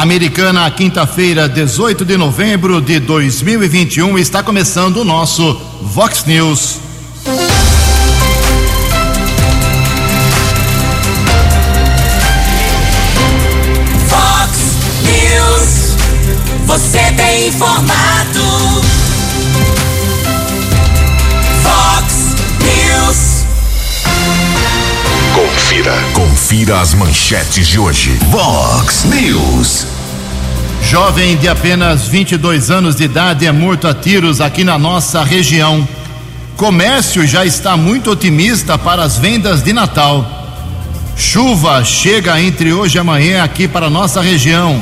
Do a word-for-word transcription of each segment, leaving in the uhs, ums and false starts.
Americana, quinta-feira, dezoito de novembro de dois mil e vinte e um, está começando o nosso Vox News. Vox News, você tem informado. Vox News. Confira, confira as manchetes de hoje. Vox News. Jovem de apenas vinte e dois anos de idade é morto a tiros aqui na nossa região. Comércio já está muito otimista para as vendas de Natal. Chuva chega entre hoje e amanhã aqui para a nossa região.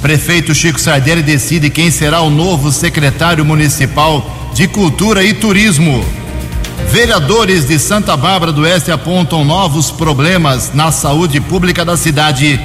Prefeito Chico Sardelli decide quem será o novo secretário municipal de Cultura e Turismo. Vereadores de Santa Bárbara do Oeste apontam novos problemas na saúde pública da cidade.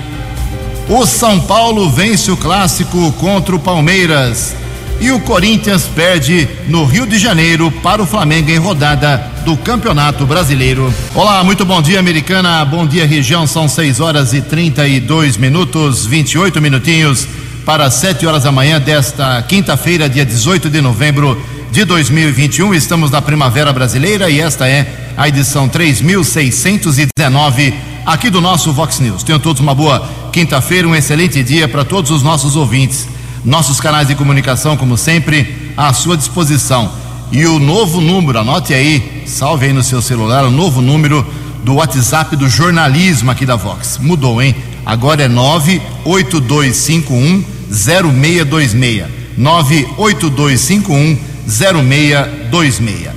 O São Paulo vence o clássico contra o Palmeiras. E o Corinthians perde no Rio de Janeiro para o Flamengo em rodada do Campeonato Brasileiro. Olá, muito bom dia, Americana. Bom dia, região. São seis horas e trinta e dois minutos, vinte e oito minutinhos para sete horas da manhã desta quinta-feira, dia dezoito de novembro de dois mil e vinte e um. Estamos na Primavera Brasileira e esta é a edição três mil seiscentos e dezenove aqui do nosso Vox News. Tenham todos uma boa quinta-feira, um excelente dia para todos os nossos ouvintes. Nossos canais de comunicação, como sempre, à sua disposição. E o novo número, anote aí, salve aí no seu celular, o novo número do WhatsApp do jornalismo aqui da Vox. Mudou, hein? Agora é nove oito dois cinco um zero seis dois seis. nove oito dois cinco um zero seis dois seis.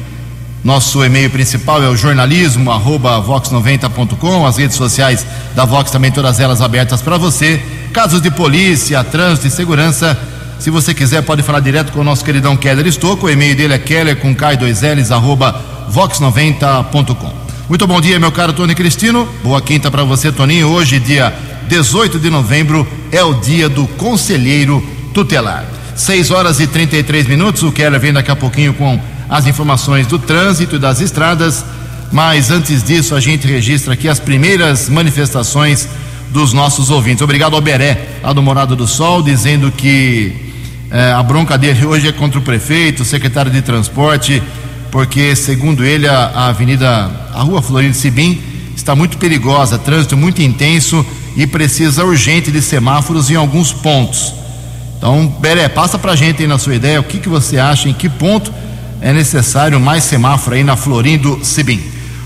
Nosso e-mail principal é o jornalismo arroba vox noventa ponto com. As redes sociais da Vox também, todas elas abertas para você. Casos de polícia, trânsito e segurança, se você quiser pode falar direto com o nosso queridão Keller Estocco. O e-mail dele é keller com k dois l's arroba vox noventa ponto com. Muito bom dia, meu caro Tony Cristino. Boa quinta para você, Toninho. Hoje, dia dezoito de novembro, é o dia do conselheiro tutelar. seis horas e trinta e três minutos, o Keller vem daqui a pouquinho com as informações do trânsito e das estradas, mas antes disso a gente registra aqui as primeiras manifestações dos nossos ouvintes. Obrigado ao Beré, lá do Morado do Sol, dizendo que eh, a bronca dele hoje é contra o prefeito, o secretário de transporte, porque, segundo ele, a, a avenida, a rua Florindo Sibim está muito perigosa, trânsito muito intenso e precisa urgente de semáforos em alguns pontos. Então, Beré, passa pra gente aí na sua ideia, o que que você acha, em que ponto é necessário mais semáforo aí na Florindo Sibim.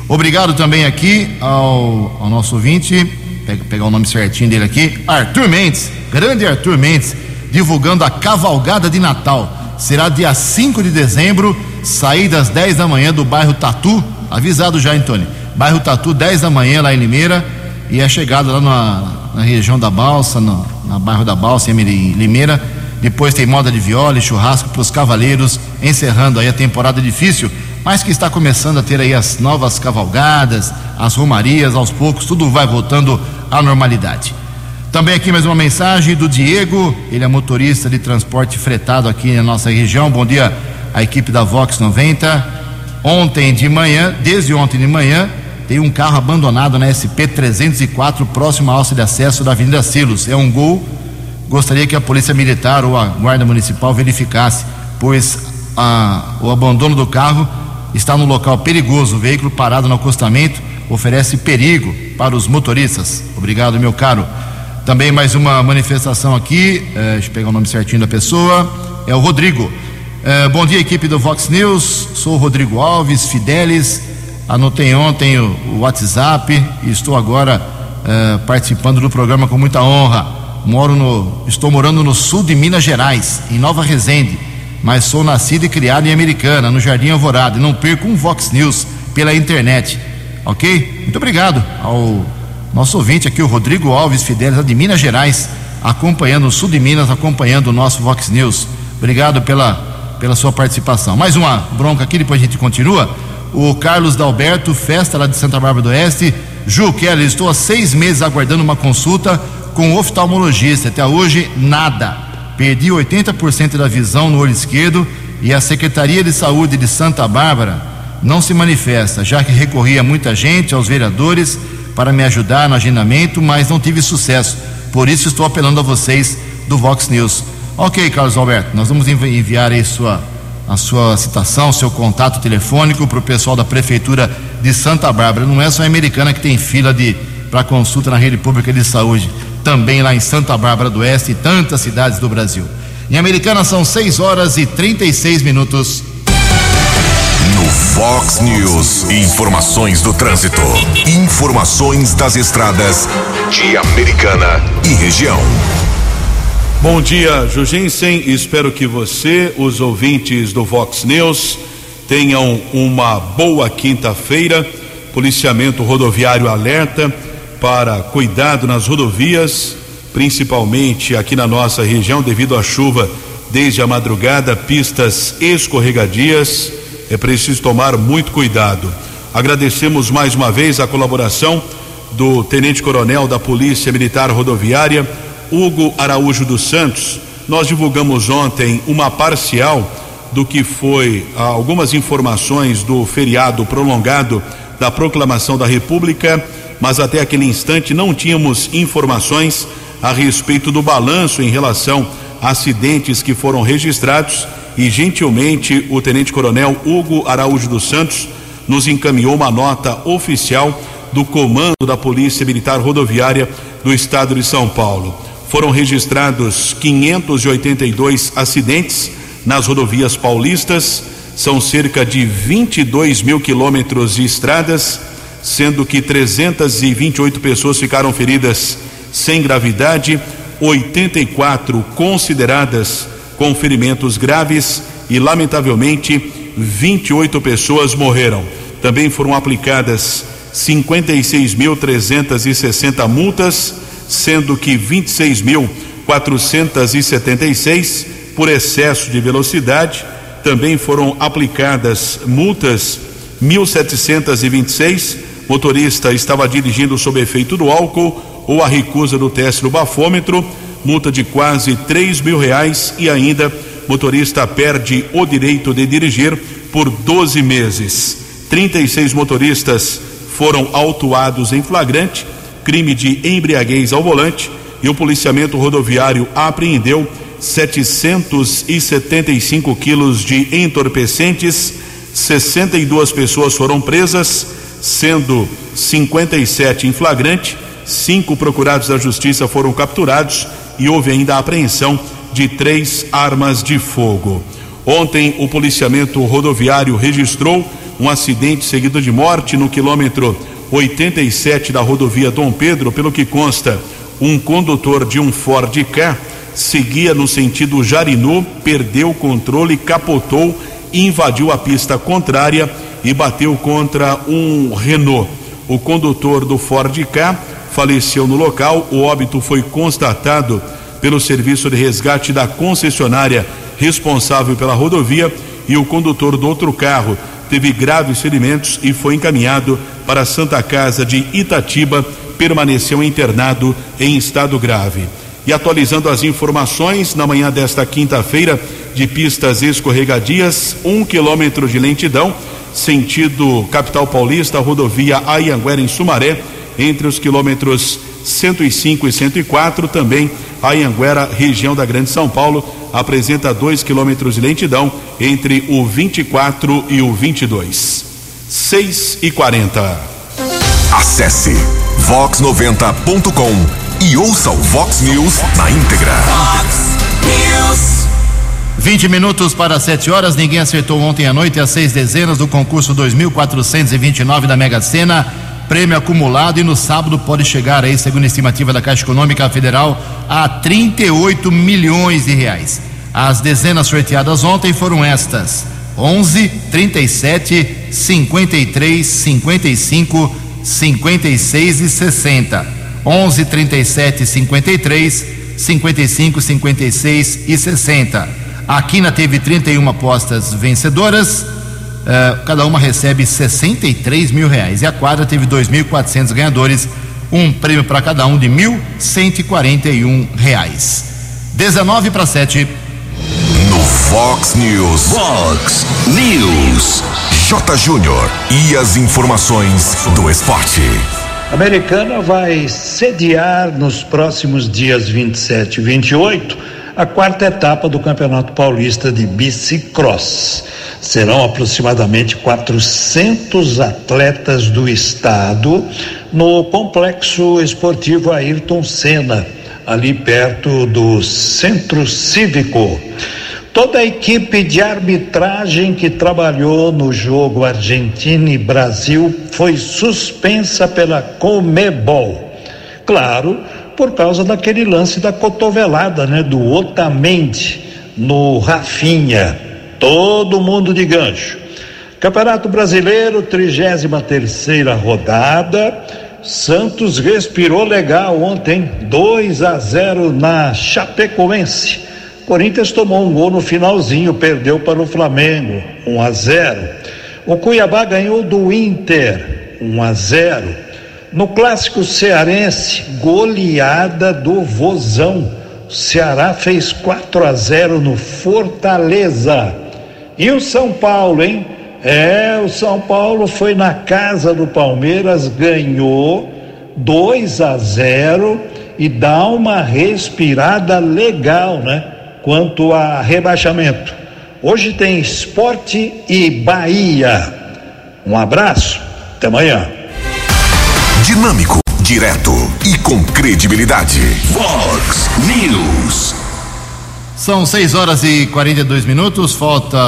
Obrigado também aqui ao, ao nosso ouvinte, pegar o nome certinho dele aqui, Arthur Mendes, grande Arthur Mendes, divulgando a Cavalgada de Natal. Será dia cinco de dezembro, saída às dez da manhã do bairro Tatu, avisado já, Antônio, bairro Tatu, dez da manhã lá em Limeira, e é chegada lá na, na região da Balsa, no, na bairro da Balsa, em Limeira. Depois tem moda de viola e churrasco para os cavaleiros, encerrando aí a temporada difícil, mas que está começando a ter aí as novas cavalgadas, as romarias, aos poucos, tudo vai voltando à normalidade. Também aqui mais uma mensagem do Diego, ele é motorista de transporte fretado aqui na nossa região. Bom dia à equipe da Vox noventa. Ontem de manhã, desde ontem de manhã, tem um carro abandonado na S P trezentos e quatro, próximo à alça de acesso da Avenida Silos. É um Gol. Gostaria que a Polícia Militar ou a Guarda Municipal verificasse, pois a, o abandono do carro está no local perigoso. O veículo parado no acostamento oferece perigo para os motoristas. Obrigado, meu caro. Também mais uma manifestação aqui, é, deixa eu pegar o nome certinho da pessoa, é o Rodrigo. É, bom dia, equipe do Vox News, sou o Rodrigo Alves Fidelis, anotei ontem o, o WhatsApp e estou agora é, participando do programa com muita honra. Moro no, estou morando no sul de Minas Gerais, em Nova Resende, mas sou nascido e criado em Americana, no Jardim Alvorada, e não perco um Vox News pela internet. Ok? Muito obrigado ao nosso ouvinte aqui, o Rodrigo Alves Fidelis, de Minas Gerais, acompanhando o sul de Minas, acompanhando o nosso Vox News. Obrigado pela, pela sua participação. Mais uma bronca aqui, depois a gente continua. O Carlos Dalberto, festa lá de Santa Bárbara do Oeste. Ju Keller, estou há seis meses aguardando uma consulta com um oftalmologista. Até hoje, nada. Perdi oitenta por cento da visão no olho esquerdo e a Secretaria de Saúde de Santa Bárbara não se manifesta, já que recorri a muita gente, aos vereadores, para me ajudar no agendamento, mas não tive sucesso. Por isso estou apelando a vocês do Vox News. Ok, Carlos Alberto, nós vamos enviar aí sua, a sua citação, seu contato telefônico para o pessoal da Prefeitura de Santa Bárbara. Não é só a Americana que tem fila de para consulta na rede pública de saúde, também lá em Santa Bárbara do Oeste e tantas cidades do Brasil. Em Americana são seis horas e trinta e seis minutos. No Vox News, informações do trânsito, informações das estradas de Americana e região. Bom dia, Jugensen. Espero que você, os ouvintes do Vox News, tenham uma boa quinta-feira. Policiamento rodoviário alerta para cuidado nas rodovias, principalmente aqui na nossa região, devido à chuva desde a madrugada, pistas escorregadias, é preciso tomar muito cuidado. Agradecemos mais uma vez a colaboração do Tenente Coronel da Polícia Militar Rodoviária, Hugo Araújo dos Santos. Nós divulgamos ontem uma parcial do que foi algumas informações do feriado prolongado da Proclamação da República, mas até aquele instante não tínhamos informações a respeito do balanço em relação a acidentes que foram registrados, e gentilmente o Tenente Coronel Hugo Araújo dos Santos nos encaminhou uma nota oficial do Comando da Polícia Militar Rodoviária do Estado de São Paulo. Foram registrados quinhentos e oitenta e dois acidentes nas rodovias paulistas, são cerca de vinte e dois mil quilômetros de estradas, sendo que trezentas e vinte e oito pessoas ficaram feridas sem gravidade, oitenta e quatro consideradas com ferimentos graves e, lamentavelmente, vinte e oito pessoas morreram. Também foram aplicadas cinquenta e seis mil trezentas e sessenta multas, sendo que vinte e seis mil quatrocentas e setenta e seis por excesso de velocidade. Também foram aplicadas multas mil setecentos e vinte e seis, motorista estava dirigindo sob efeito do álcool ou a recusa do teste do bafômetro, multa de quase três mil reais, e ainda motorista perde o direito de dirigir por doze meses. trinta e seis motoristas foram autuados em flagrante, crime de embriaguez ao volante, e o policiamento rodoviário apreendeu setecentos e setenta e cinco quilos de entorpecentes. sessenta e duas pessoas foram presas, sendo cinquenta e sete em flagrante, cinco procurados da justiça foram capturados e houve ainda a apreensão de três armas de fogo. Ontem o policiamento rodoviário registrou um acidente seguido de morte no quilômetro oitenta e sete da rodovia Dom Pedro. Pelo que consta, um condutor de um Ford Ka seguia no sentido Jarinu, perdeu o controle, capotou, invadiu a pista contrária e bateu contra um Renault. O condutor do Ford Ka faleceu no local. O óbito foi constatado pelo serviço de resgate da concessionária responsável pela rodovia, e o condutor do outro carro teve graves ferimentos e foi encaminhado para a Santa Casa de Itatiba, permaneceu internado em estado grave. E atualizando as informações, na manhã desta quinta-feira, de pistas escorregadias, um quilômetro de lentidão, sentido capital paulista, rodovia Anhanguera em Sumaré, entre os quilômetros cento e cinco e cento e quatro, também Anhanguera, região da Grande São Paulo, apresenta dois quilômetros de lentidão entre o vinte e quatro e o vinte e dois. seis e quarenta. Acesse vox noventa ponto com e ouça o Vox News na íntegra. Vox News. vinte minutos para sete horas. Ninguém acertou ontem à noite as seis dezenas do concurso dois mil quatrocentos e vinte e nove da Mega Sena, prêmio acumulado, e no sábado pode chegar aí, segundo a estimativa da Caixa Econômica Federal, a trinta e oito milhões de reais. As dezenas sorteadas ontem foram estas: onze, trinta e sete, cinquenta e três, cinquenta e cinco, cinquenta e seis e sessenta. onze, trinta e sete, cinquenta e três, cinquenta e cinco, cinquenta e seis e sessenta. A Quina teve trinta e uma apostas vencedoras, uh, cada uma recebe sessenta e três mil reais, e a Quadra teve dois mil e quatrocentos ganhadores, um prêmio para cada um de mil cento e quarenta e um reais. dezenove para sete. No Vox News. Vox News. J. Júnior e as informações do esporte. Americana vai sediar nos próximos dias vinte e sete e vinte e oito a quarta etapa do Campeonato Paulista de Bicicross. Serão aproximadamente quatrocentos atletas do estado no complexo esportivo Ayrton Senna, ali perto do Centro Cívico. Toda a equipe de arbitragem que trabalhou no jogo Argentina e Brasil foi suspensa pela Conmebol. Claro, por causa daquele lance da cotovelada, né, do Otamendi no Rafinha. Todo mundo de gancho. Campeonato Brasileiro, trigésima terceira rodada. Santos respirou legal ontem, dois a zero na Chapecoense. Corinthians tomou um gol no finalzinho, perdeu para o Flamengo, um a zero. O Cuiabá ganhou do Inter, um a zero. No clássico cearense, goleada do Vozão. O Ceará fez quatro a zero no Fortaleza. E o São Paulo, hein? É, o São Paulo foi na casa do Palmeiras, ganhou dois a zero e dá uma respirada legal, né? Quanto a rebaixamento. Hoje tem Sport e Bahia. Um abraço, até amanhã. Dinâmico, direto e com credibilidade. Vox News. São seis horas e quarenta e dois minutos, falta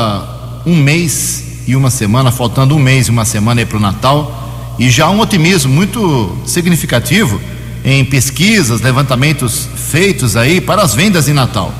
um mês e uma semana, faltando um mês e uma semana aí pro Natal, e já um otimismo muito significativo em pesquisas, levantamentos feitos aí para as vendas em Natal.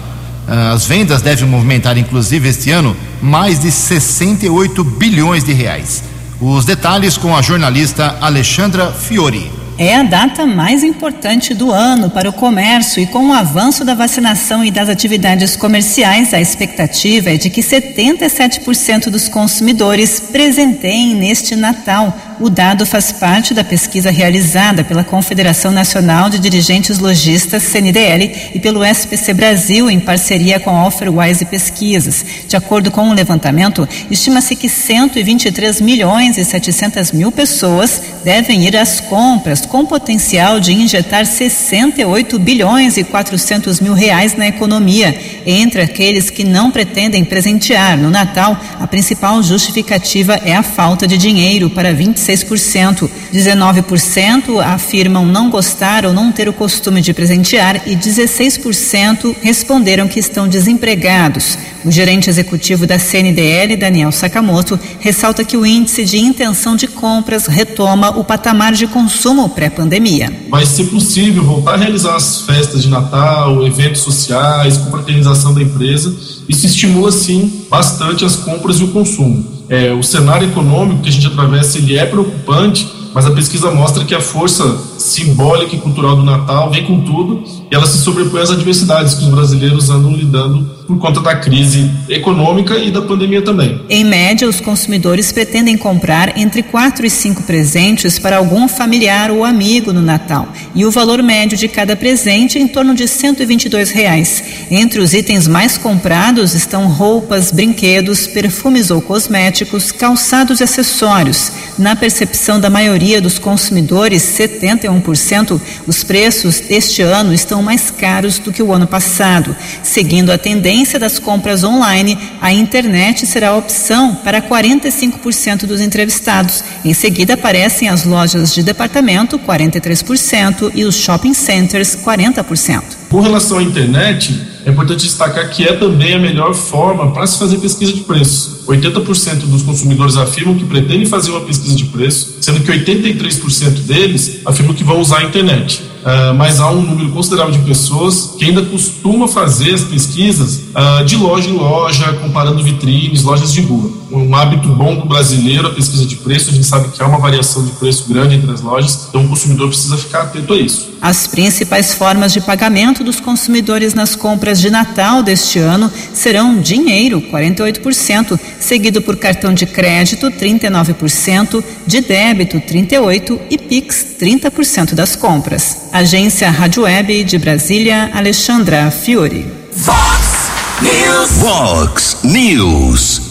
As vendas devem movimentar, inclusive, este ano, mais de sessenta e oito bilhões de reais. Os detalhes com a jornalista Alexandra Fiori. É a data mais importante do ano para o comércio e com o avanço da vacinação e das atividades comerciais, a expectativa é de que setenta e sete por cento dos consumidores presenteiem neste Natal. O dado faz parte da pesquisa realizada pela Confederação Nacional de Dirigentes Lojistas, C N D L, e pelo S P C Brasil, em parceria com a Offerwise Pesquisas. De acordo com o levantamento, estima-se que cento e vinte e três milhões e setecentas mil pessoas devem ir às compras, com potencial de injetar sessenta e oito bilhões e quatrocentos mil reais na economia. Entre aqueles que não pretendem presentear no Natal, a principal justificativa é a falta de dinheiro para vinte e seis por cento. dezenove por cento afirmam não gostar ou não ter o costume de presentear e dezesseis por cento responderam que estão desempregados. O gerente executivo da C N D L, Daniel Sakamoto, ressalta que o índice de intenção de compras retoma o patamar de consumo pré-pandemia. Vai ser possível voltar a realizar as festas de Natal, eventos sociais, confraternização da empresa. Isso estimula, sim, bastante as compras e o consumo. É, o cenário econômico que a gente atravessa, ele é preocupante, mas a pesquisa mostra que a força simbólica e cultural do Natal vem com tudo e ela se sobrepõe às adversidades que os brasileiros andam lidando por conta da crise econômica e da pandemia também. Em média, os consumidores pretendem comprar entre quatro e cinco presentes para algum familiar ou amigo no Natal, e o valor médio de cada presente é em torno de cento e vinte e dois reais. Entre os itens mais comprados estão roupas, brinquedos, perfumes ou cosméticos, calçados e acessórios. Na percepção da maioria dos consumidores, setenta e um por cento, os preços este ano estão mais caros do que o ano passado. Seguindo a tendência das compras online, a internet será a opção para quarenta e cinco por cento dos entrevistados. Em seguida aparecem as lojas de departamento, quarenta e três por cento, e os shopping centers, quarenta por cento. Com relação à internet, é importante destacar que é também a melhor forma para se fazer pesquisa de preço. oitenta por cento dos consumidores afirmam que pretendem fazer uma pesquisa de preço, sendo que oitenta e três por cento deles afirmam que vão usar a internet. Uh, mas há um número considerável de pessoas que ainda costuma fazer as pesquisas uh, de loja em loja, comparando vitrines, lojas de rua. Um hábito bom do brasileiro, a pesquisa de preço, a gente sabe que há uma variação de preço grande entre as lojas, então o consumidor precisa ficar atento a isso. As principais formas de pagamento dos consumidores nas compras de Natal deste ano serão dinheiro, quarenta e oito por cento, seguido por cartão de crédito, trinta e nove por cento, de débito, trinta e oito por cento e Pix, trinta por cento das compras. Agência Rádio Web de Brasília, Alexandra Fiori. Vox News. Vox News.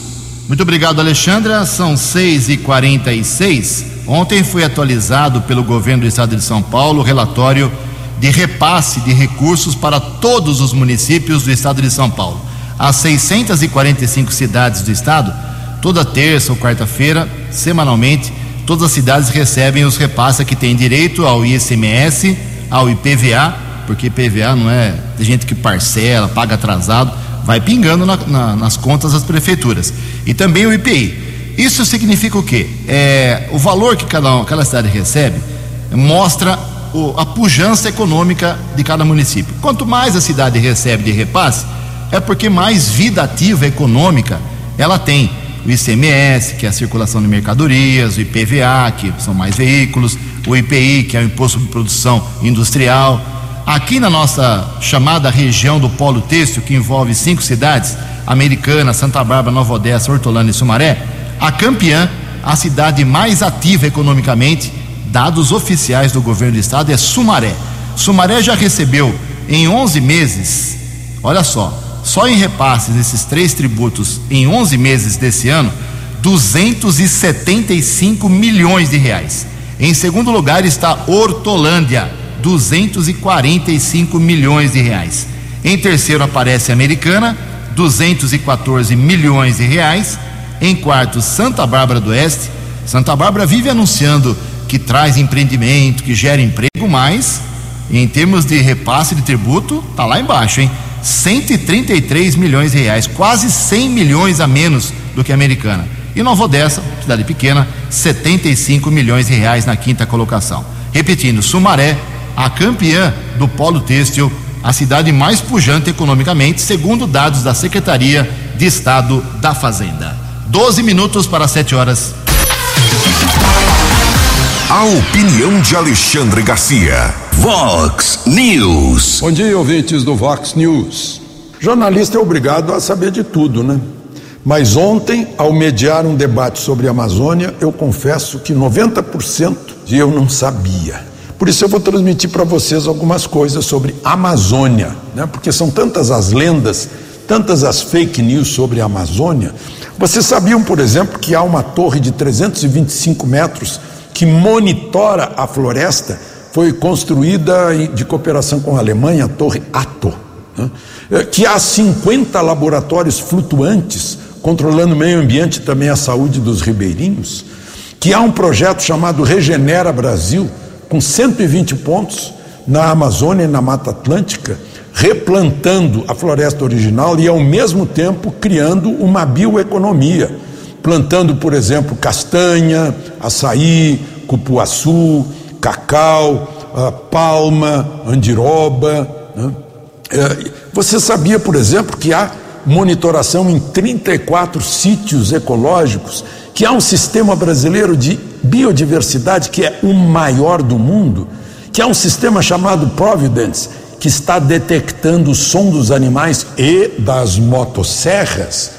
Muito obrigado, Alexandra. São seis e quarenta e seis. Ontem foi atualizado pelo governo do Estado de São Paulo o relatório de repasse de recursos para todos os municípios do Estado de São Paulo. As seiscentas e quarenta e cinco cidades do Estado, toda terça ou quarta-feira, semanalmente, todas as cidades recebem os repasses que têm direito ao I C M S, ao I P V A, porque I P V A não é... Tem gente que parcela, paga atrasado, vai pingando na, na, nas contas das prefeituras. E também o I P I. Isso significa o quê? É, o valor que cada, cada cidade recebe mostra o, a pujança econômica de cada município. Quanto mais a cidade recebe de repasse, é porque mais vida ativa econômica ela tem. O I C M S, que é a circulação de mercadorias, o I P V A, que são mais veículos, o I P I, que é o Imposto de Produção Industrial. Aqui na nossa chamada região do Polo Têxtil, que envolve cinco cidades, Americana, Santa Bárbara, Nova Odessa, Hortolândia e Sumaré, a campeã, a cidade mais ativa economicamente, dados oficiais do governo do estado, é Sumaré. Sumaré já recebeu em onze meses, olha só, só em repasses desses três tributos em onze meses desse ano, duzentos e setenta e cinco milhões de reais. Em segundo lugar está Hortolândia, duzentos e quarenta e cinco milhões de reais. Em terceiro aparece Americana, duzentos e quatorze milhões de reais. Em quarto, Santa Bárbara do Oeste. Santa Bárbara vive anunciando que traz empreendimento, que gera emprego, mas em termos de repasse de tributo, tá lá embaixo, hein? cento e trinta e três milhões de reais, quase cem milhões a menos do que a Americana. E Nova Odessa, cidade pequena, setenta e cinco milhões de reais na quinta colocação. Repetindo, Sumaré, a campeã do polo têxtil, a cidade mais pujante economicamente, segundo dados da Secretaria de Estado da Fazenda. doze minutos para sete horas. A opinião de Alexandre Garcia. Vox News. Bom dia, ouvintes do Vox News. Jornalista é obrigado a saber de tudo, né? Mas ontem, ao mediar um debate sobre a Amazônia, eu confesso que noventa por cento de eu não sabia. Por isso eu vou transmitir para vocês algumas coisas sobre a Amazônia, né? Porque são tantas as lendas, tantas as fake news sobre a Amazônia. Vocês sabiam, por exemplo, que há uma torre de trezentos e vinte e cinco metros que monitora a floresta? Foi construída de cooperação com a Alemanha, a Torre Atto, né? Que há cinquenta laboratórios flutuantes controlando o meio ambiente e também a saúde dos ribeirinhos, que há um projeto chamado Regenera Brasil, com cento e vinte pontos na Amazônia e na Mata Atlântica, replantando a floresta original e ao mesmo tempo criando uma bioeconomia, plantando, por exemplo, castanha, açaí, cupuaçu, cacau, palma, andiroba, né? Você sabia, por exemplo, que há monitoração em trinta e quatro sítios ecológicos, que há um sistema brasileiro de biodiversidade que é o maior do mundo, que há um sistema chamado Providence, que está detectando o som dos animais e das motosserras?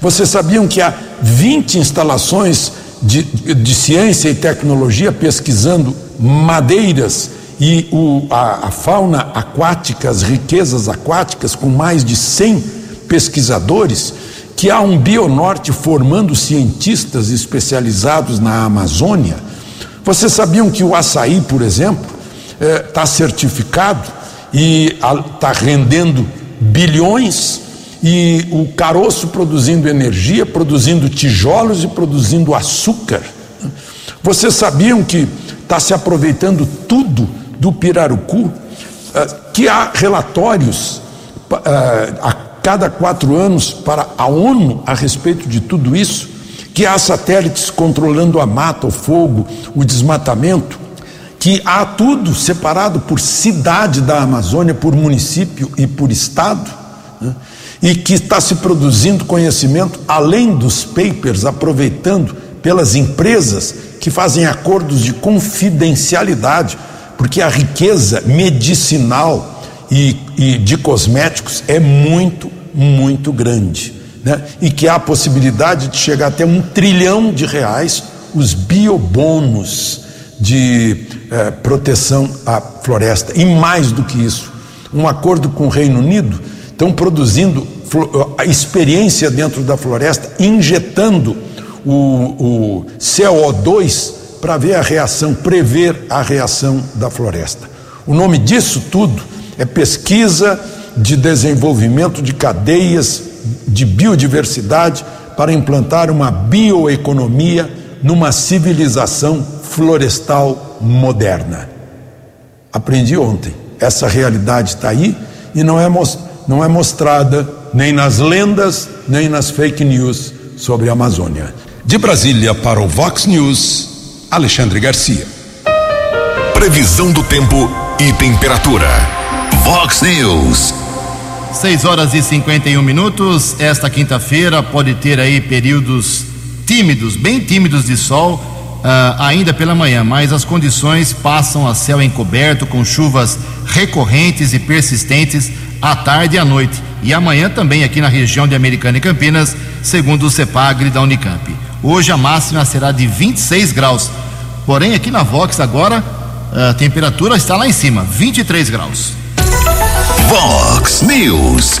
Vocês sabiam que há vinte instalações de, de ciência e tecnologia pesquisando madeiras e o, a, a fauna aquática, as riquezas aquáticas, com mais de cem pesquisadores, que há um Bionorte formando cientistas especializados na Amazônia? Vocês sabiam que o açaí, por exemplo, está eh, certificado e está rendendo bilhões, e o caroço produzindo energia, produzindo tijolos e produzindo açúcar? Vocês sabiam que está se aproveitando tudo do pirarucu? Que há relatórios a cada quatro anos para a ONU a respeito de tudo isso? Que há satélites controlando a mata, o fogo, o desmatamento? Que há tudo separado por cidade da Amazônia, por município e por estado, né? E que está se produzindo conhecimento além dos papers, aproveitando pelas empresas que fazem acordos de confidencialidade, porque a riqueza medicinal e, e de cosméticos é muito, muito grande, né? E que há a possibilidade de chegar até um trilhão de reais os biobônus de eh, proteção à floresta. E mais do que isso, um acordo com o Reino Unido, estão produzindo experiência dentro da floresta, injetando o, o C O dois para ver a reação, prever a reação da floresta. O nome disso tudo é pesquisa de desenvolvimento de cadeias de biodiversidade para implantar uma bioeconomia numa civilização florestal moderna. Aprendi ontem. Essa realidade está aí e não é, não é mostrada nem nas lendas, nem nas fake news sobre a Amazônia. De Brasília para o Vox News, Alexandre Garcia. Previsão do tempo e temperatura. Vox News. seis horas e cinquenta e um minutos. Esta quinta-feira pode ter aí períodos tímidos, bem tímidos de sol uh, ainda pela manhã, mas as condições passam a céu encoberto com chuvas recorrentes e persistentes à tarde e à noite. E amanhã também aqui na região de Americana e Campinas, segundo o Cepagri da Unicamp. Hoje a máxima será de vinte e seis graus. Porém, aqui na Vox agora a temperatura está lá em cima, vinte e três graus. Vox News,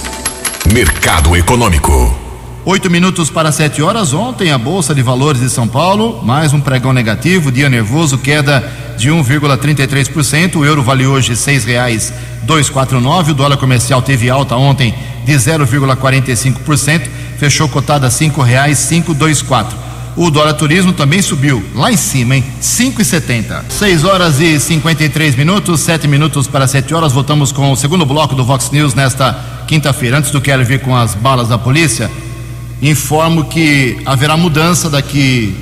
mercado econômico. Oito minutos para sete horas. Ontem a Bolsa de Valores de São Paulo, mais um pregão negativo, dia nervoso, queda de um vírgula trinta e três por cento. O euro vale hoje seis reais e duzentos e quarenta e nove centavos. O dólar comercial teve alta ontem de zero vírgula quarenta e cinco por cento. Fechou cotada a cinco reais e quinhentos e vinte e quatro centavos. O dólar turismo também subiu lá em cima, hein? cinco reais e setenta centavos. seis horas e cinquenta e três minutos, sete minutos para sete horas. Voltamos com o segundo bloco do Vox News nesta quinta-feira. Antes do Quero Vir com as balas da polícia, informo que haverá mudança daqui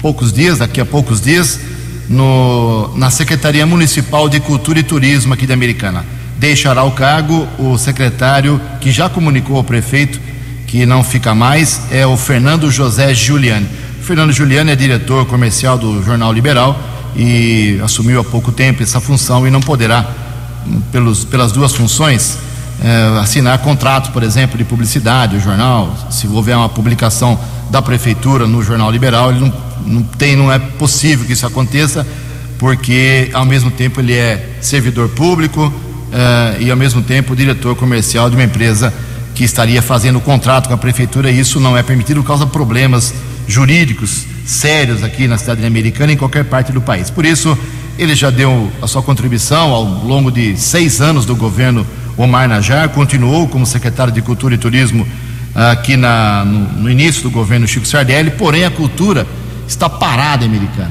poucos dias, daqui a poucos dias, no, na Secretaria Municipal de Cultura e Turismo aqui de Americana. Deixará o cargo o secretário que já comunicou ao prefeito que não fica mais, é o Fernando José Giuliani. O Fernando Giuliani é diretor comercial do Jornal Liberal e assumiu há pouco tempo essa função e não poderá, pelos, pelas duas funções, eh, assinar contrato, por exemplo, de publicidade. O jornal, se houver uma publicação da prefeitura no Jornal Liberal, ele não, não tem, não é possível que isso aconteça, porque ao mesmo tempo ele é servidor público eh, e ao mesmo tempo diretor comercial de uma empresa que estaria fazendo contrato com a prefeitura, e isso não é permitido, causa problemas jurídicos sérios aqui na cidade americana e em qualquer parte do país. Por isso, ele já deu a sua contribuição ao longo de seis anos do governo Omar Najar, continuou como secretário de Cultura e Turismo aqui na, no, no início do governo Chico Sardelli, porém a cultura está parada, americana.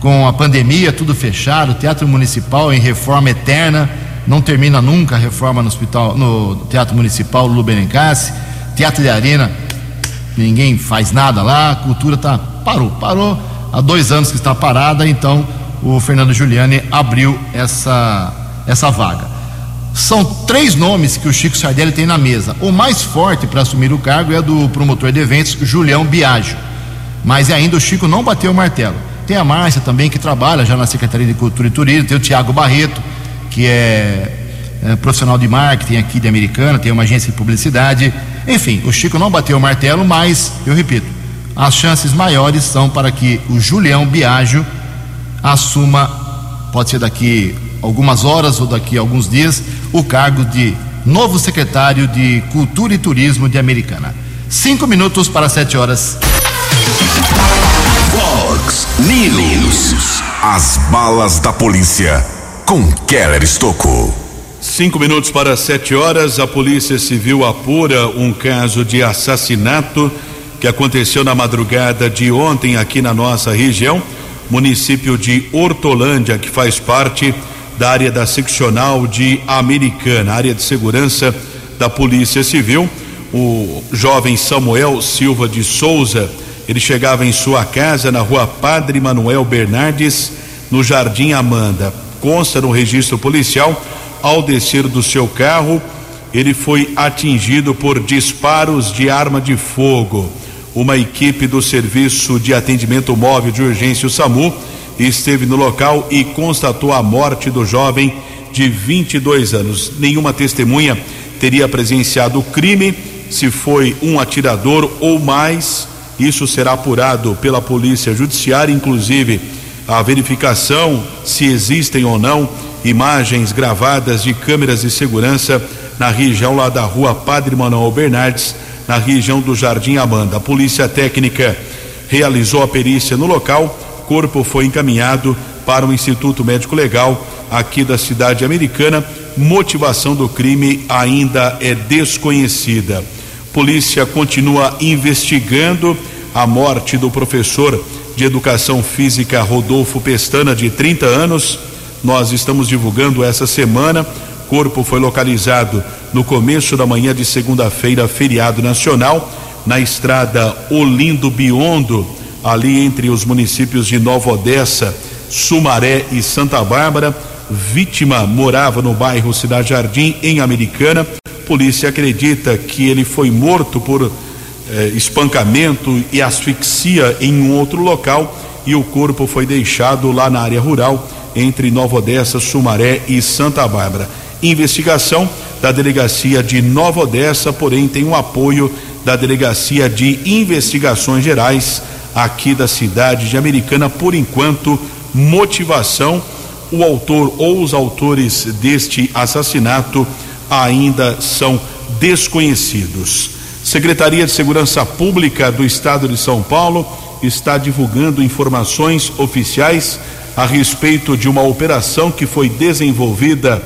Com a pandemia, tudo fechado, o Teatro Municipal em reforma eterna, não termina nunca a reforma no, hospital, no Teatro Municipal Lúber Encasse, Teatro de Arena, ninguém faz nada lá, a cultura tá, parou, parou, há dois anos que está parada, então o Fernando Giuliani abriu essa, essa vaga. São três nomes que o Chico Sardelli tem na mesa. O mais forte para assumir o cargo é do promotor de eventos, Julião Biagio, mas ainda o Chico não bateu o martelo. Tem a Márcia também, que trabalha já na Secretaria de Cultura e Turismo, tem o Tiago Barreto, que é, é profissional de marketing aqui de Americana, tem uma agência de publicidade. Enfim, o Chico não bateu o martelo, mas, eu repito, as chances maiores são para que o Julião Biagio assuma, pode ser daqui algumas horas ou daqui alguns dias, o cargo de novo secretário de Cultura e Turismo de Americana. Cinco minutos para sete horas. Vox News. As balas da polícia. Com Keller Estocco. Cinco minutos para sete horas, a Polícia Civil apura um caso de assassinato que aconteceu na madrugada de ontem aqui na nossa região, município de Hortolândia, que faz parte da área da seccional de Americana, área de segurança da Polícia Civil. O jovem Samuel Silva de Souza, ele chegava em sua casa na rua Padre Manuel Bernardes, no Jardim Amanda. Consta no registro policial, ao descer do seu carro, ele foi atingido por disparos de arma de fogo. Uma equipe do Serviço de Atendimento Móvel de Urgência, o SAMU, esteve no local e constatou a morte do jovem de vinte e dois anos. Nenhuma testemunha teria presenciado o crime. Se foi um atirador ou mais, isso será apurado pela Polícia Judiciária, inclusive a verificação se existem ou não imagens gravadas de câmeras de segurança na região lá da rua Padre Manoel Bernardes, na região do Jardim Amanda. A polícia técnica realizou a perícia no local, o corpo foi encaminhado para o Instituto Médico Legal aqui da cidade americana. Motivação do crime ainda é desconhecida. Polícia continua investigando a morte do professor de educação física Rodolfo Pestana, de trinta anos. Nós estamos divulgando essa semana. O corpo foi localizado no começo da manhã de segunda-feira, feriado nacional, na estrada Olindo Biondo, ali entre os municípios de Nova Odessa, Sumaré e Santa Bárbara. Vítima morava no bairro Cidade Jardim, em Americana. Polícia acredita que ele foi morto por eh, espancamento e asfixia em um outro local, e o corpo foi deixado lá na área rural, entre Nova Odessa, Sumaré e Santa Bárbara. Investigação da Delegacia de Nova Odessa, porém tem um apoio da Delegacia de Investigações Gerais aqui da cidade de Americana. Por enquanto, motivação, o autor ou os autores deste assassinato ainda são desconhecidos. Secretaria de Segurança Pública do Estado de São Paulo está divulgando informações oficiais a respeito de uma operação que foi desenvolvida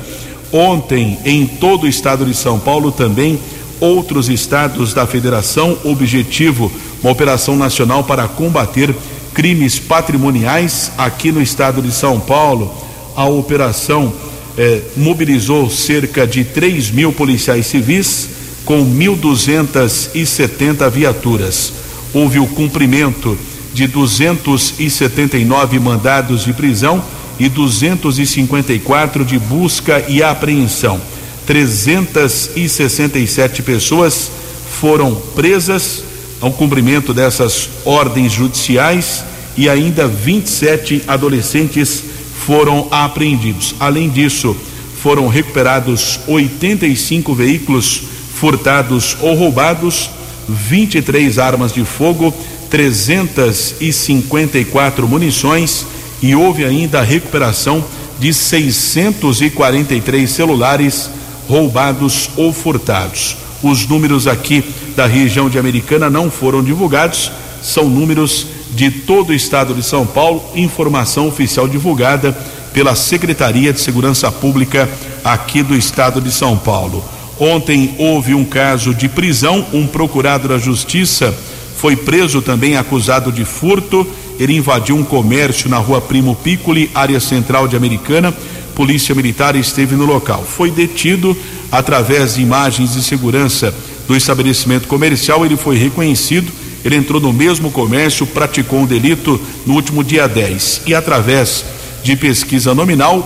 ontem em todo o estado de São Paulo, também outros estados da federação. Objetivo, uma operação nacional para combater crimes patrimoniais aqui no estado de São Paulo. A operação eh, mobilizou cerca de três mil policiais civis com mil duzentas e setenta viaturas. Houve o cumprimento de duzentos e setenta e nove mandados de prisão e duzentos e cinquenta e quatro de busca e apreensão. trezentas e sessenta e sete pessoas foram presas ao cumprimento dessas ordens judiciais, e ainda vinte e sete adolescentes foram apreendidos. Além disso, foram recuperados oitenta e cinco veículos furtados ou roubados, vinte e três armas de fogo, trezentas e cinquenta e quatro munições, e houve ainda a recuperação de seiscentos e quarenta e três celulares roubados ou furtados. Os números aqui da região de Americana não foram divulgados, são números de todo o estado de São Paulo, informação oficial divulgada pela Secretaria de Segurança Pública aqui do estado de São Paulo. Ontem houve um caso de prisão, um procurado da Justiça foi preso também acusado de furto. Ele invadiu um comércio na rua Primo Piccoli, área central de Americana. Polícia Militar esteve no local. Foi detido através de imagens de segurança do estabelecimento comercial. Ele foi reconhecido. Ele entrou no mesmo comércio, praticou um delito no último dia dez. E através de pesquisa nominal,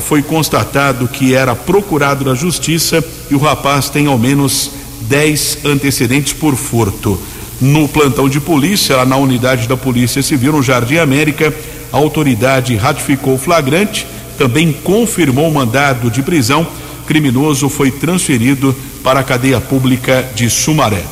foi constatado que era procurado da Justiça, e o rapaz tem ao menos dez antecedentes por furto. No plantão de polícia, lá na unidade da Polícia Civil, no Jardim América, a autoridade ratificou o flagrante, também confirmou o mandado de prisão. Criminoso foi transferido para a cadeia pública de Sumaré.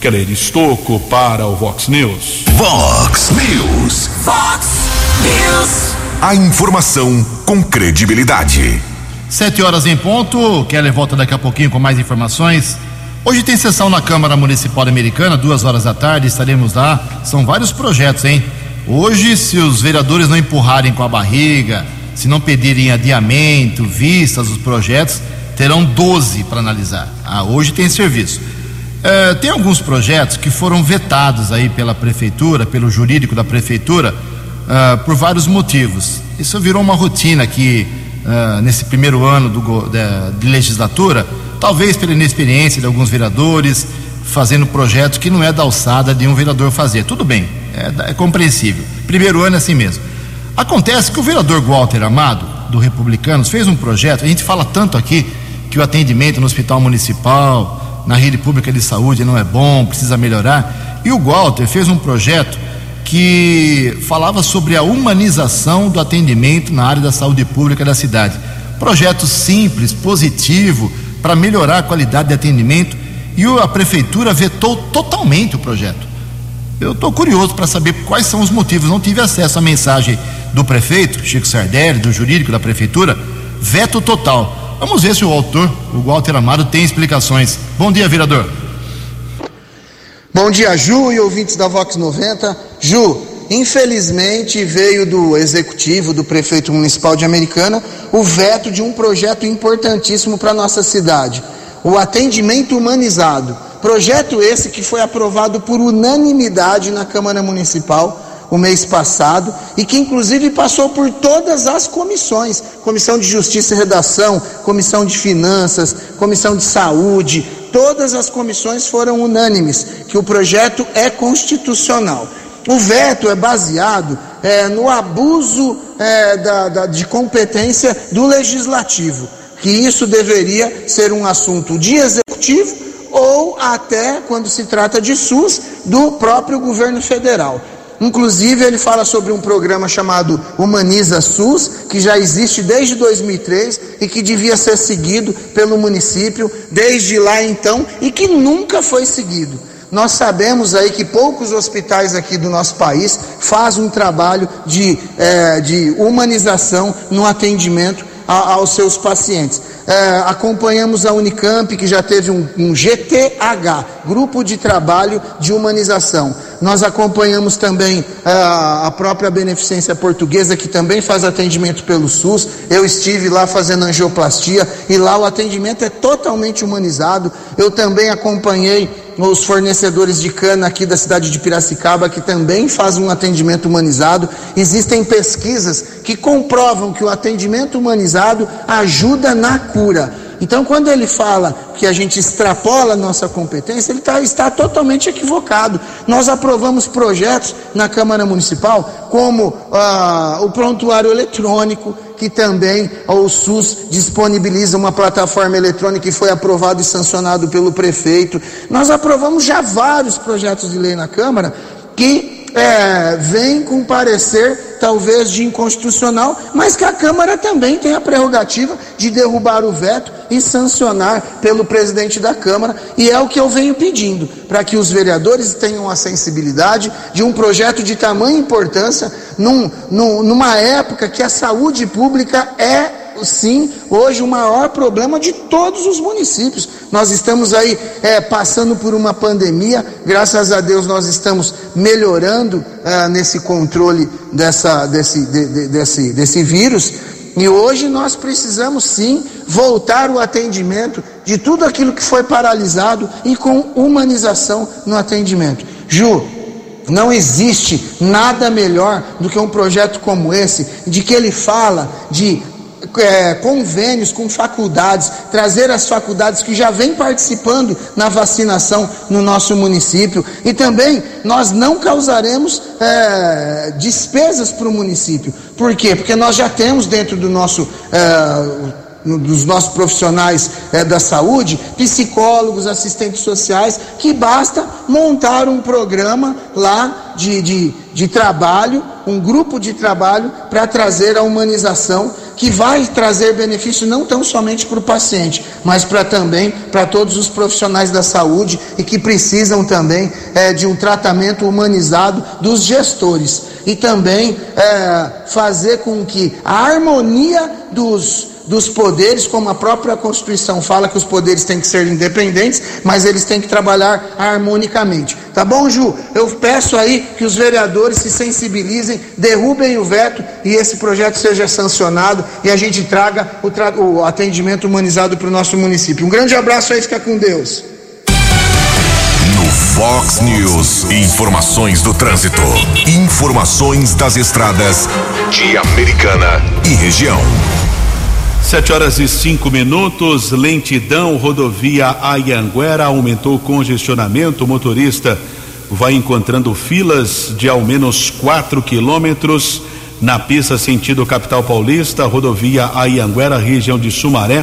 Keller Estocco para o Vox News. Vox News. Vox News. A informação com credibilidade. Sete horas em ponto. Keller volta daqui a pouquinho com mais informações. Hoje tem sessão na Câmara Municipal Americana, duas horas da tarde, estaremos lá. São vários projetos, hein? Hoje, se os vereadores não empurrarem com a barriga, se não pedirem adiamento, vistas, os projetos, terão doze para analisar. Ah, hoje tem serviço. É, tem alguns projetos que foram vetados aí pela prefeitura, pelo jurídico da prefeitura, uh, por vários motivos. Isso virou uma rotina aqui, uh, nesse primeiro ano do, da, de legislatura, talvez pela inexperiência de alguns vereadores fazendo projetos que não é da alçada de um vereador fazer. Tudo bem, é, é compreensível. Primeiro ano é assim mesmo. Acontece que o vereador Walter Amado, do Republicanos, fez um projeto. A gente fala tanto aqui que o atendimento no hospital municipal, na rede pública de saúde não é bom, precisa melhorar. E o Walter fez um projeto que falava sobre a humanização do atendimento na área da saúde pública da cidade. Projeto simples, positivo, para melhorar a qualidade de atendimento, e a prefeitura vetou totalmente o projeto. Eu estou curioso para saber quais são os motivos. Não tive acesso à mensagem do prefeito Chico Sardelli, do jurídico da prefeitura. Veto total. Vamos ver se o autor, o Walter Amado, tem explicações. Bom dia, vereador. Bom dia, Ju e ouvintes da Vox noventa. Ju, infelizmente veio do executivo, do prefeito municipal de Americana, o veto de um projeto importantíssimo para a nossa cidade, o atendimento humanizado. Projeto esse que foi aprovado por unanimidade na Câmara Municipal o mês passado e que inclusive passou por todas as comissões, Comissão de Justiça e Redação, Comissão de Finanças, Comissão de Saúde, todas as comissões foram unânimes, que o projeto é constitucional. O veto é baseado é, no abuso é, da, da, de competência do Legislativo, que isso deveria ser um assunto de Executivo ou até, quando se trata de SUS, do próprio governo federal. Inclusive, ele fala sobre um programa chamado Humaniza SUS, que já existe desde dois mil e três e que devia ser seguido pelo município desde lá então e que nunca foi seguido. Nós sabemos aí que poucos hospitais aqui do nosso país fazem um trabalho de, é, de humanização no atendimento a, aos seus pacientes. É, acompanhamos a Unicamp, que já teve um, um G T H, Grupo de Trabalho de Humanização. Nós acompanhamos também ah, a própria Beneficência Portuguesa, que também faz atendimento pelo SUS. Eu estive lá fazendo angioplastia e lá o atendimento é totalmente humanizado. Eu também acompanhei os fornecedores de cana aqui da cidade de Piracicaba, que também faz um atendimento humanizado. Existem pesquisas que comprovam que o atendimento humanizado ajuda na cura. Então, quando ele fala que a gente extrapola a nossa competência, ele tá, está totalmente equivocado. Nós aprovamos projetos na Câmara Municipal, como ah, o prontuário eletrônico, que também o SUS disponibiliza uma plataforma eletrônica que foi aprovado e sancionado pelo prefeito. Nós aprovamos já vários projetos de lei na Câmara que... É, vem com parecer talvez de inconstitucional, mas que a Câmara também tem a prerrogativa de derrubar o veto e sancionar pelo presidente da Câmara, e é o que eu venho pedindo, para que os vereadores tenham a sensibilidade de um projeto de tamanha importância num, num, numa época que a saúde pública é sim, hoje o maior problema de todos os municípios. Nós estamos aí é, passando por uma pandemia, graças a Deus nós estamos melhorando é, nesse controle dessa, desse, de, de, desse, desse vírus, e hoje nós precisamos sim voltar o atendimento de tudo aquilo que foi paralisado e com humanização no atendimento. Ju, não existe nada melhor do que um projeto como esse, de que ele fala de É, convênios com faculdades, trazer as faculdades que já vêm participando na vacinação no nosso município, e também nós não causaremos é, despesas para o município. Por quê? Porque nós já temos dentro do nosso é, dos nossos profissionais é, da saúde, psicólogos, assistentes sociais, que basta montar um programa lá de, de, de trabalho, um grupo de trabalho para trazer a humanização, que vai trazer benefício não tão somente para o paciente, mas para também para todos os profissionais da saúde e que precisam também é, de um tratamento humanizado dos gestores, e também é, fazer com que a harmonia dos dos poderes, como a própria Constituição fala que os poderes têm que ser independentes, mas eles têm que trabalhar harmonicamente. Tá bom, Ju? Eu peço aí que os vereadores se sensibilizem, derrubem o veto e esse projeto seja sancionado e a gente traga o, tra... o atendimento humanizado para o nosso município. Um grande abraço aí, fica com Deus. No Vox News, informações do trânsito, informações das estradas de Americana e região. sete horas e cinco minutos, lentidão, rodovia Ayanguera aumentou o congestionamento, o motorista vai encontrando filas de ao menos quatro quilômetros na pista sentido capital paulista, rodovia Ayanguera, região de Sumaré,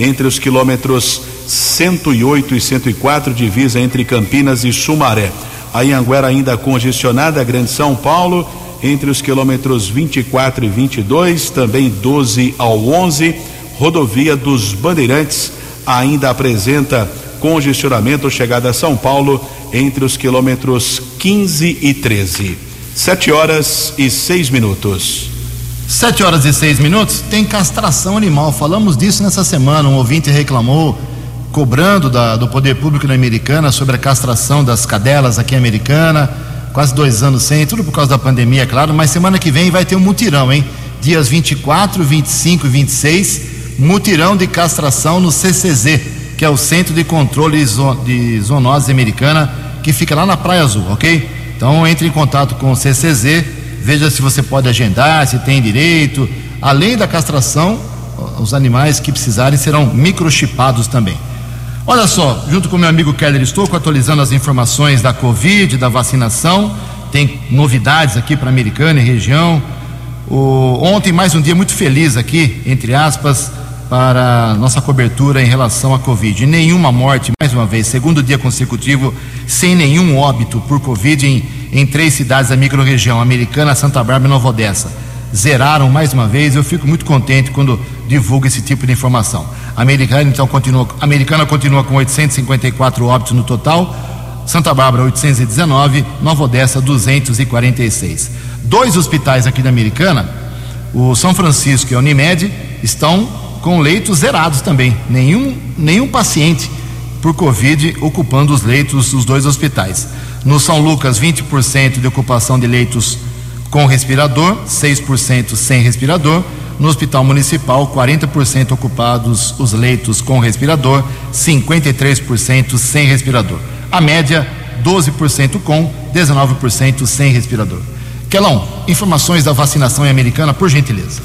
entre os quilômetros cento e oito e cento e quatro, divisa entre Campinas e Sumaré. Ayanguera ainda congestionada, Grande São Paulo, entre os quilômetros vinte e quatro e vinte e dois, também doze ao onze, rodovia dos Bandeirantes ainda apresenta congestionamento, chegada a São Paulo, entre os quilômetros quinze e treze. sete horas e seis minutos. sete horas e seis minutos, tem castração animal. Falamos disso nessa semana. Um ouvinte reclamou, cobrando da, do poder público na Americana sobre a castração das cadelas aqui em Americana. Quase dois anos sem, tudo por causa da pandemia, claro. Mas semana que vem vai ter um mutirão, hein? Dias vinte e quatro, vinte e cinco e vinte e seis, mutirão de castração no C C Z, que é o Centro de Controle de Zoonoses Americana, que fica lá na Praia Azul, ok? Então entre em contato com o C C Z, veja se você pode agendar, se tem direito. Além da castração, os animais que precisarem serão microchipados também. Olha só, junto com meu amigo Keller Estocco, atualizando as informações da Covid, da vacinação. Tem novidades aqui para Americana e região. O, ontem, mais um dia muito feliz aqui, entre aspas, para nossa cobertura em relação à Covid. Nenhuma morte, mais uma vez, segundo dia consecutivo, sem nenhum óbito por Covid em, em três cidades da microrregião, Americana, Santa Bárbara e Nova Odessa. Zeraram mais uma vez. Eu fico muito contente quando divulgo esse tipo de informação. A Americana, então, continua, a Americana continua com oitocentos e cinquenta e quatro óbitos no total, Santa Bárbara oitocentos e dezenove, Nova Odessa duzentos e quarenta e seis. Dois hospitais aqui da Americana, o São Francisco e a Unimed, estão com leitos zerados também. Nenhum, nenhum paciente por Covid ocupando os leitos dos dois hospitais. No São Lucas, vinte por cento de ocupação de leitos com respirador, seis por cento sem respirador. No Hospital Municipal, quarenta por cento ocupados os leitos com respirador, cinquenta e três por cento sem respirador. A média, doze por cento com, dezenove por cento sem respirador. Quelão, informações da vacinação em Americana, por gentileza.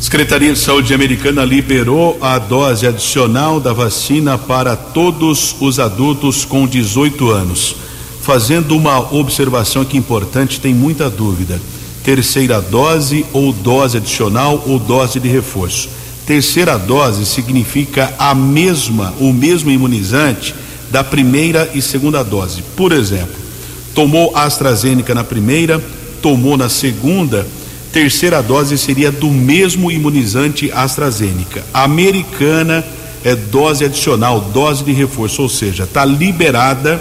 Secretaria de Saúde Americana liberou a dose adicional da vacina para todos os adultos com dezoito anos. Fazendo uma observação aqui importante, tem muita dúvida. Terceira dose ou dose adicional ou dose de reforço. Terceira dose significa a mesma, o mesmo imunizante da primeira e segunda dose. Por exemplo, tomou AstraZeneca na primeira, tomou na segunda, terceira dose seria do mesmo imunizante AstraZeneca. A Americana é dose adicional, dose de reforço, ou seja, está liberada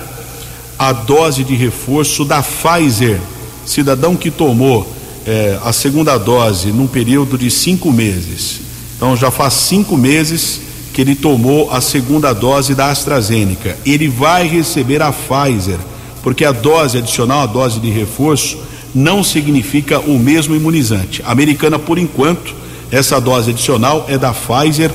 a dose de reforço da Pfizer. Cidadão que tomou eh, a segunda dose num período de cinco meses, então já faz cinco meses que ele tomou a segunda dose da AstraZeneca, ele vai receber a Pfizer, porque a dose adicional, a dose de reforço, não significa o mesmo imunizante. A Americana, por enquanto, essa dose adicional é da Pfizer,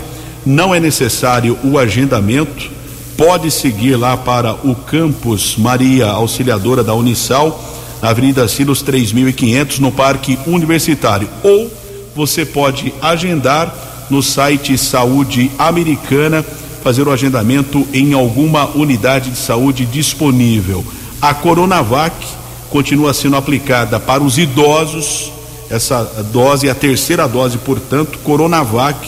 não é necessário o agendamento, pode seguir lá para o Campus Maria Auxiliadora da Unissal, na Avenida Silos três mil e quinhentos, no Parque Universitário, ou você pode agendar no site Saúde Americana, fazer o agendamento em alguma unidade de saúde disponível. A Coronavac continua sendo aplicada para os idosos, essa dose, a terceira dose, portanto, Coronavac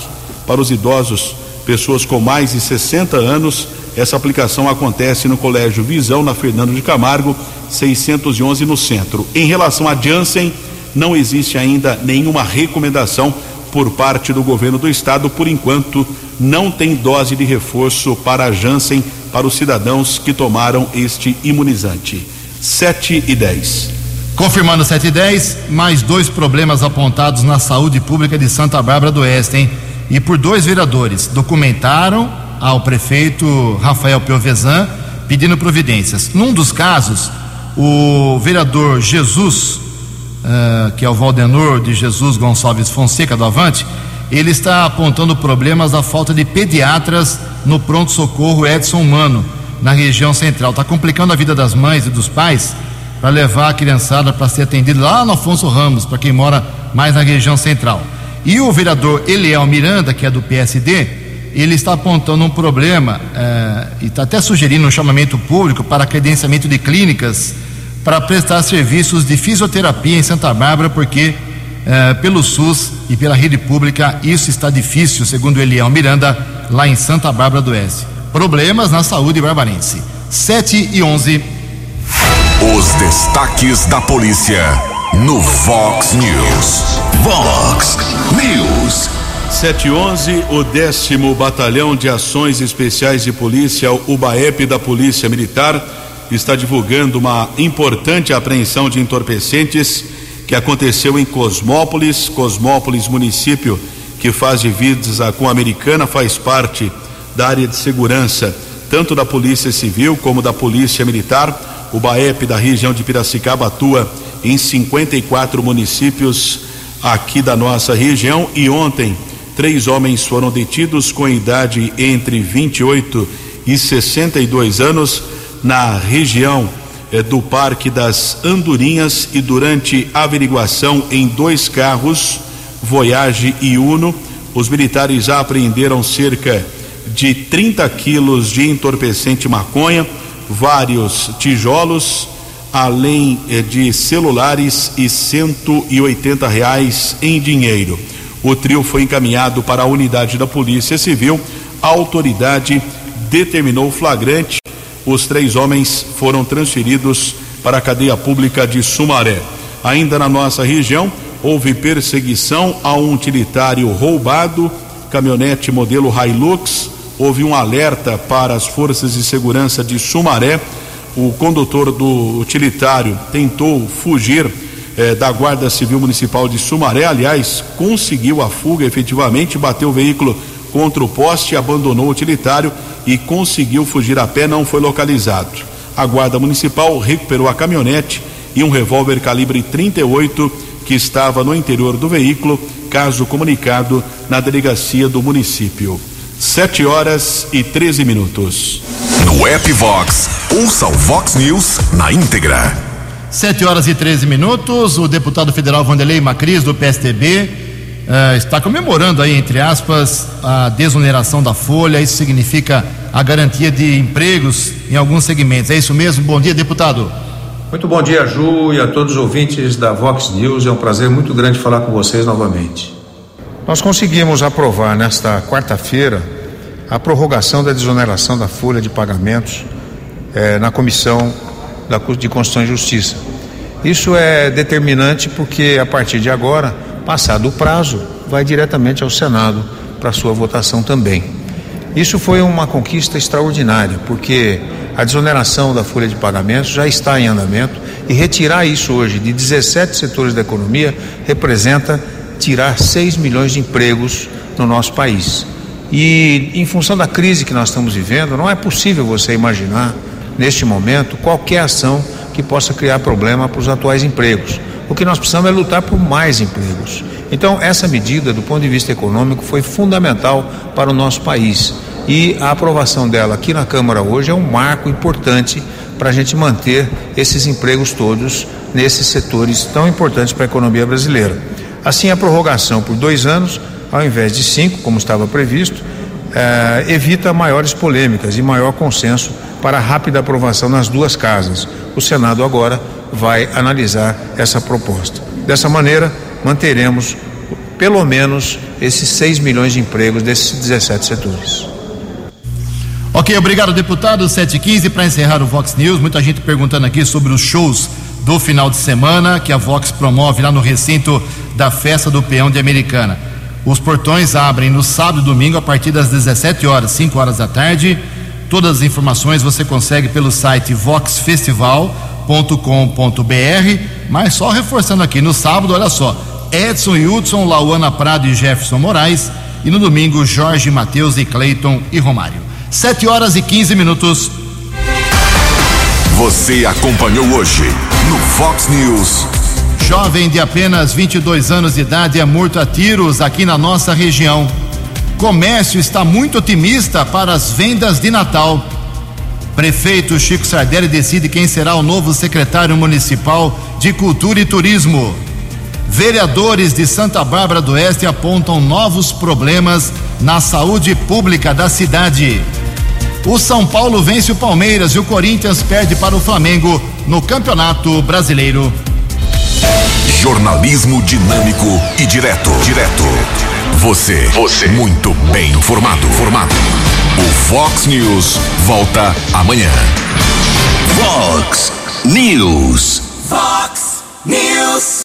para os idosos, pessoas com mais de sessenta anos. Essa aplicação acontece no Colégio Visão, na Fernando de Camargo, seiscentos e onze, no centro. Em relação à Janssen, não existe ainda nenhuma recomendação por parte do governo do estado. Por enquanto, não tem dose de reforço para a Janssen, para os cidadãos que tomaram este imunizante. sete e dez. Confirmando sete e dez, mais dois problemas apontados na saúde pública de Santa Bárbara do Oeste, hein? E por dois vereadores. Documentaram ao prefeito Rafael Piovesan pedindo providências. Num dos casos, o vereador Jesus, uh, que é o Valdenor de Jesus Gonçalves Fonseca do Avante, ele está apontando problemas da falta de pediatras no pronto-socorro Edson Humano, na região central. Está complicando a vida das mães e dos pais para levar a criançada para ser atendida lá no Afonso Ramos, para quem mora mais na região central. E o vereador Eliel Miranda, que é do P S D, ele está apontando um problema eh, e está até sugerindo um chamamento público para credenciamento de clínicas para prestar serviços de fisioterapia em Santa Bárbara, porque eh, pelo SUS e pela rede pública isso está difícil, segundo Eliel Miranda, lá em Santa Bárbara do Oeste. Problemas na saúde barbarense. sete e onze. Os destaques da polícia no Vox News. Vox News. sete e onze, o décimo Batalhão de Ações Especiais de Polícia, o BAEP da Polícia Militar, está divulgando uma importante apreensão de entorpecentes que aconteceu em Cosmópolis, Cosmópolis, município que faz divisa com a Americana, faz parte da área de segurança tanto da Polícia Civil como da Polícia Militar. O B A E P da região de Piracicaba atua em cinquenta e quatro municípios aqui da nossa região, e ontem três homens foram detidos com idade entre vinte e oito e sessenta e dois anos na região eh, do Parque das Andorinhas, e durante a averiguação em dois carros, Voyage e Uno, os militares apreenderam cerca de trinta quilos de entorpecente maconha, vários tijolos, além de celulares e cento e oitenta reais em dinheiro. O trio foi encaminhado para a unidade da Polícia Civil. A autoridade determinou o flagrante. Os três homens foram transferidos para a cadeia pública de Sumaré. Ainda na nossa região, houve perseguição a um utilitário roubado, caminhonete modelo Hilux. Houve um alerta para as forças de segurança de Sumaré. O condutor do utilitário tentou fugir eh, da Guarda Civil Municipal de Sumaré. Aliás, conseguiu a fuga efetivamente, bateu o veículo contra o poste, abandonou o utilitário e conseguiu fugir a pé, não foi localizado. A Guarda Municipal recuperou a caminhonete e um revólver calibre trinta e oito que estava no interior do veículo, caso comunicado na delegacia do município. sete horas e treze minutos. No app Vox, ouça o Vox News na íntegra. sete horas e treze minutos. O deputado federal Vanderlei Macris, do P S T B, uh, está comemorando aí, entre aspas, a desoneração da folha. Isso significa a garantia de empregos em alguns segmentos. É isso mesmo? Bom dia, deputado. Muito bom dia, Ju, e a todos os ouvintes da Vox News. É um prazer muito grande falar com vocês novamente. Nós conseguimos aprovar nesta quarta-feira a prorrogação da desoneração da folha de pagamentos eh, na Comissão da, de Constituição e Justiça. Isso é determinante porque, a partir de agora, passado o prazo, vai diretamente ao Senado para sua votação também. Isso foi uma conquista extraordinária, porque a desoneração da folha de pagamentos já está em andamento, e retirar isso hoje de dezessete setores da economia representa tirar seis milhões de empregos no nosso país. E em função da crise que nós estamos vivendo, não é possível você imaginar neste momento qualquer ação que possa criar problema para os atuais empregos. O que nós precisamos é lutar por mais empregos. Então, essa medida, do ponto de vista econômico, foi fundamental para o nosso país, e a aprovação dela aqui na Câmara hoje é um marco importante para a gente manter esses empregos todos nesses setores tão importantes para a economia brasileira. Assim, a prorrogação por dois anos, ao invés de cinco, como estava previsto, eh, evita maiores polêmicas e maior consenso para a rápida aprovação nas duas casas. O Senado agora vai analisar essa proposta. Dessa maneira, manteremos pelo menos esses seis milhões de empregos desses dezessete setores. Ok, obrigado, deputado. sete e quinze, para encerrar o Vox News, muita gente perguntando aqui sobre os shows do final de semana que a Vox promove lá no recinto da Festa do Peão de Americana. Os portões abrem no sábado e domingo a partir das dezessete horas, cinco horas da tarde. Todas as informações você consegue pelo site vox festival ponto com ponto br, mas só reforçando aqui, no sábado, olha só, Edson e Hudson, Lauana Prado e Jefferson Moraes, e no domingo, Jorge, Matheus e Cleiton e Romário. sete horas e quinze minutos. Você acompanhou hoje no Fox News. Jovem de apenas vinte e dois anos de idade é morto a tiros aqui na nossa região. Comércio está muito otimista para as vendas de Natal. Prefeito Chico Sardelli decide quem será o novo secretário municipal de Cultura e Turismo. Vereadores de Santa Bárbara do Oeste apontam novos problemas na saúde pública da cidade. O São Paulo vence o Palmeiras e o Corinthians perde para o Flamengo no Campeonato Brasileiro. Jornalismo dinâmico e direto. Direto. Você. Você. Muito bem informado. Formado. O Vox News volta amanhã. Vox News. Vox News.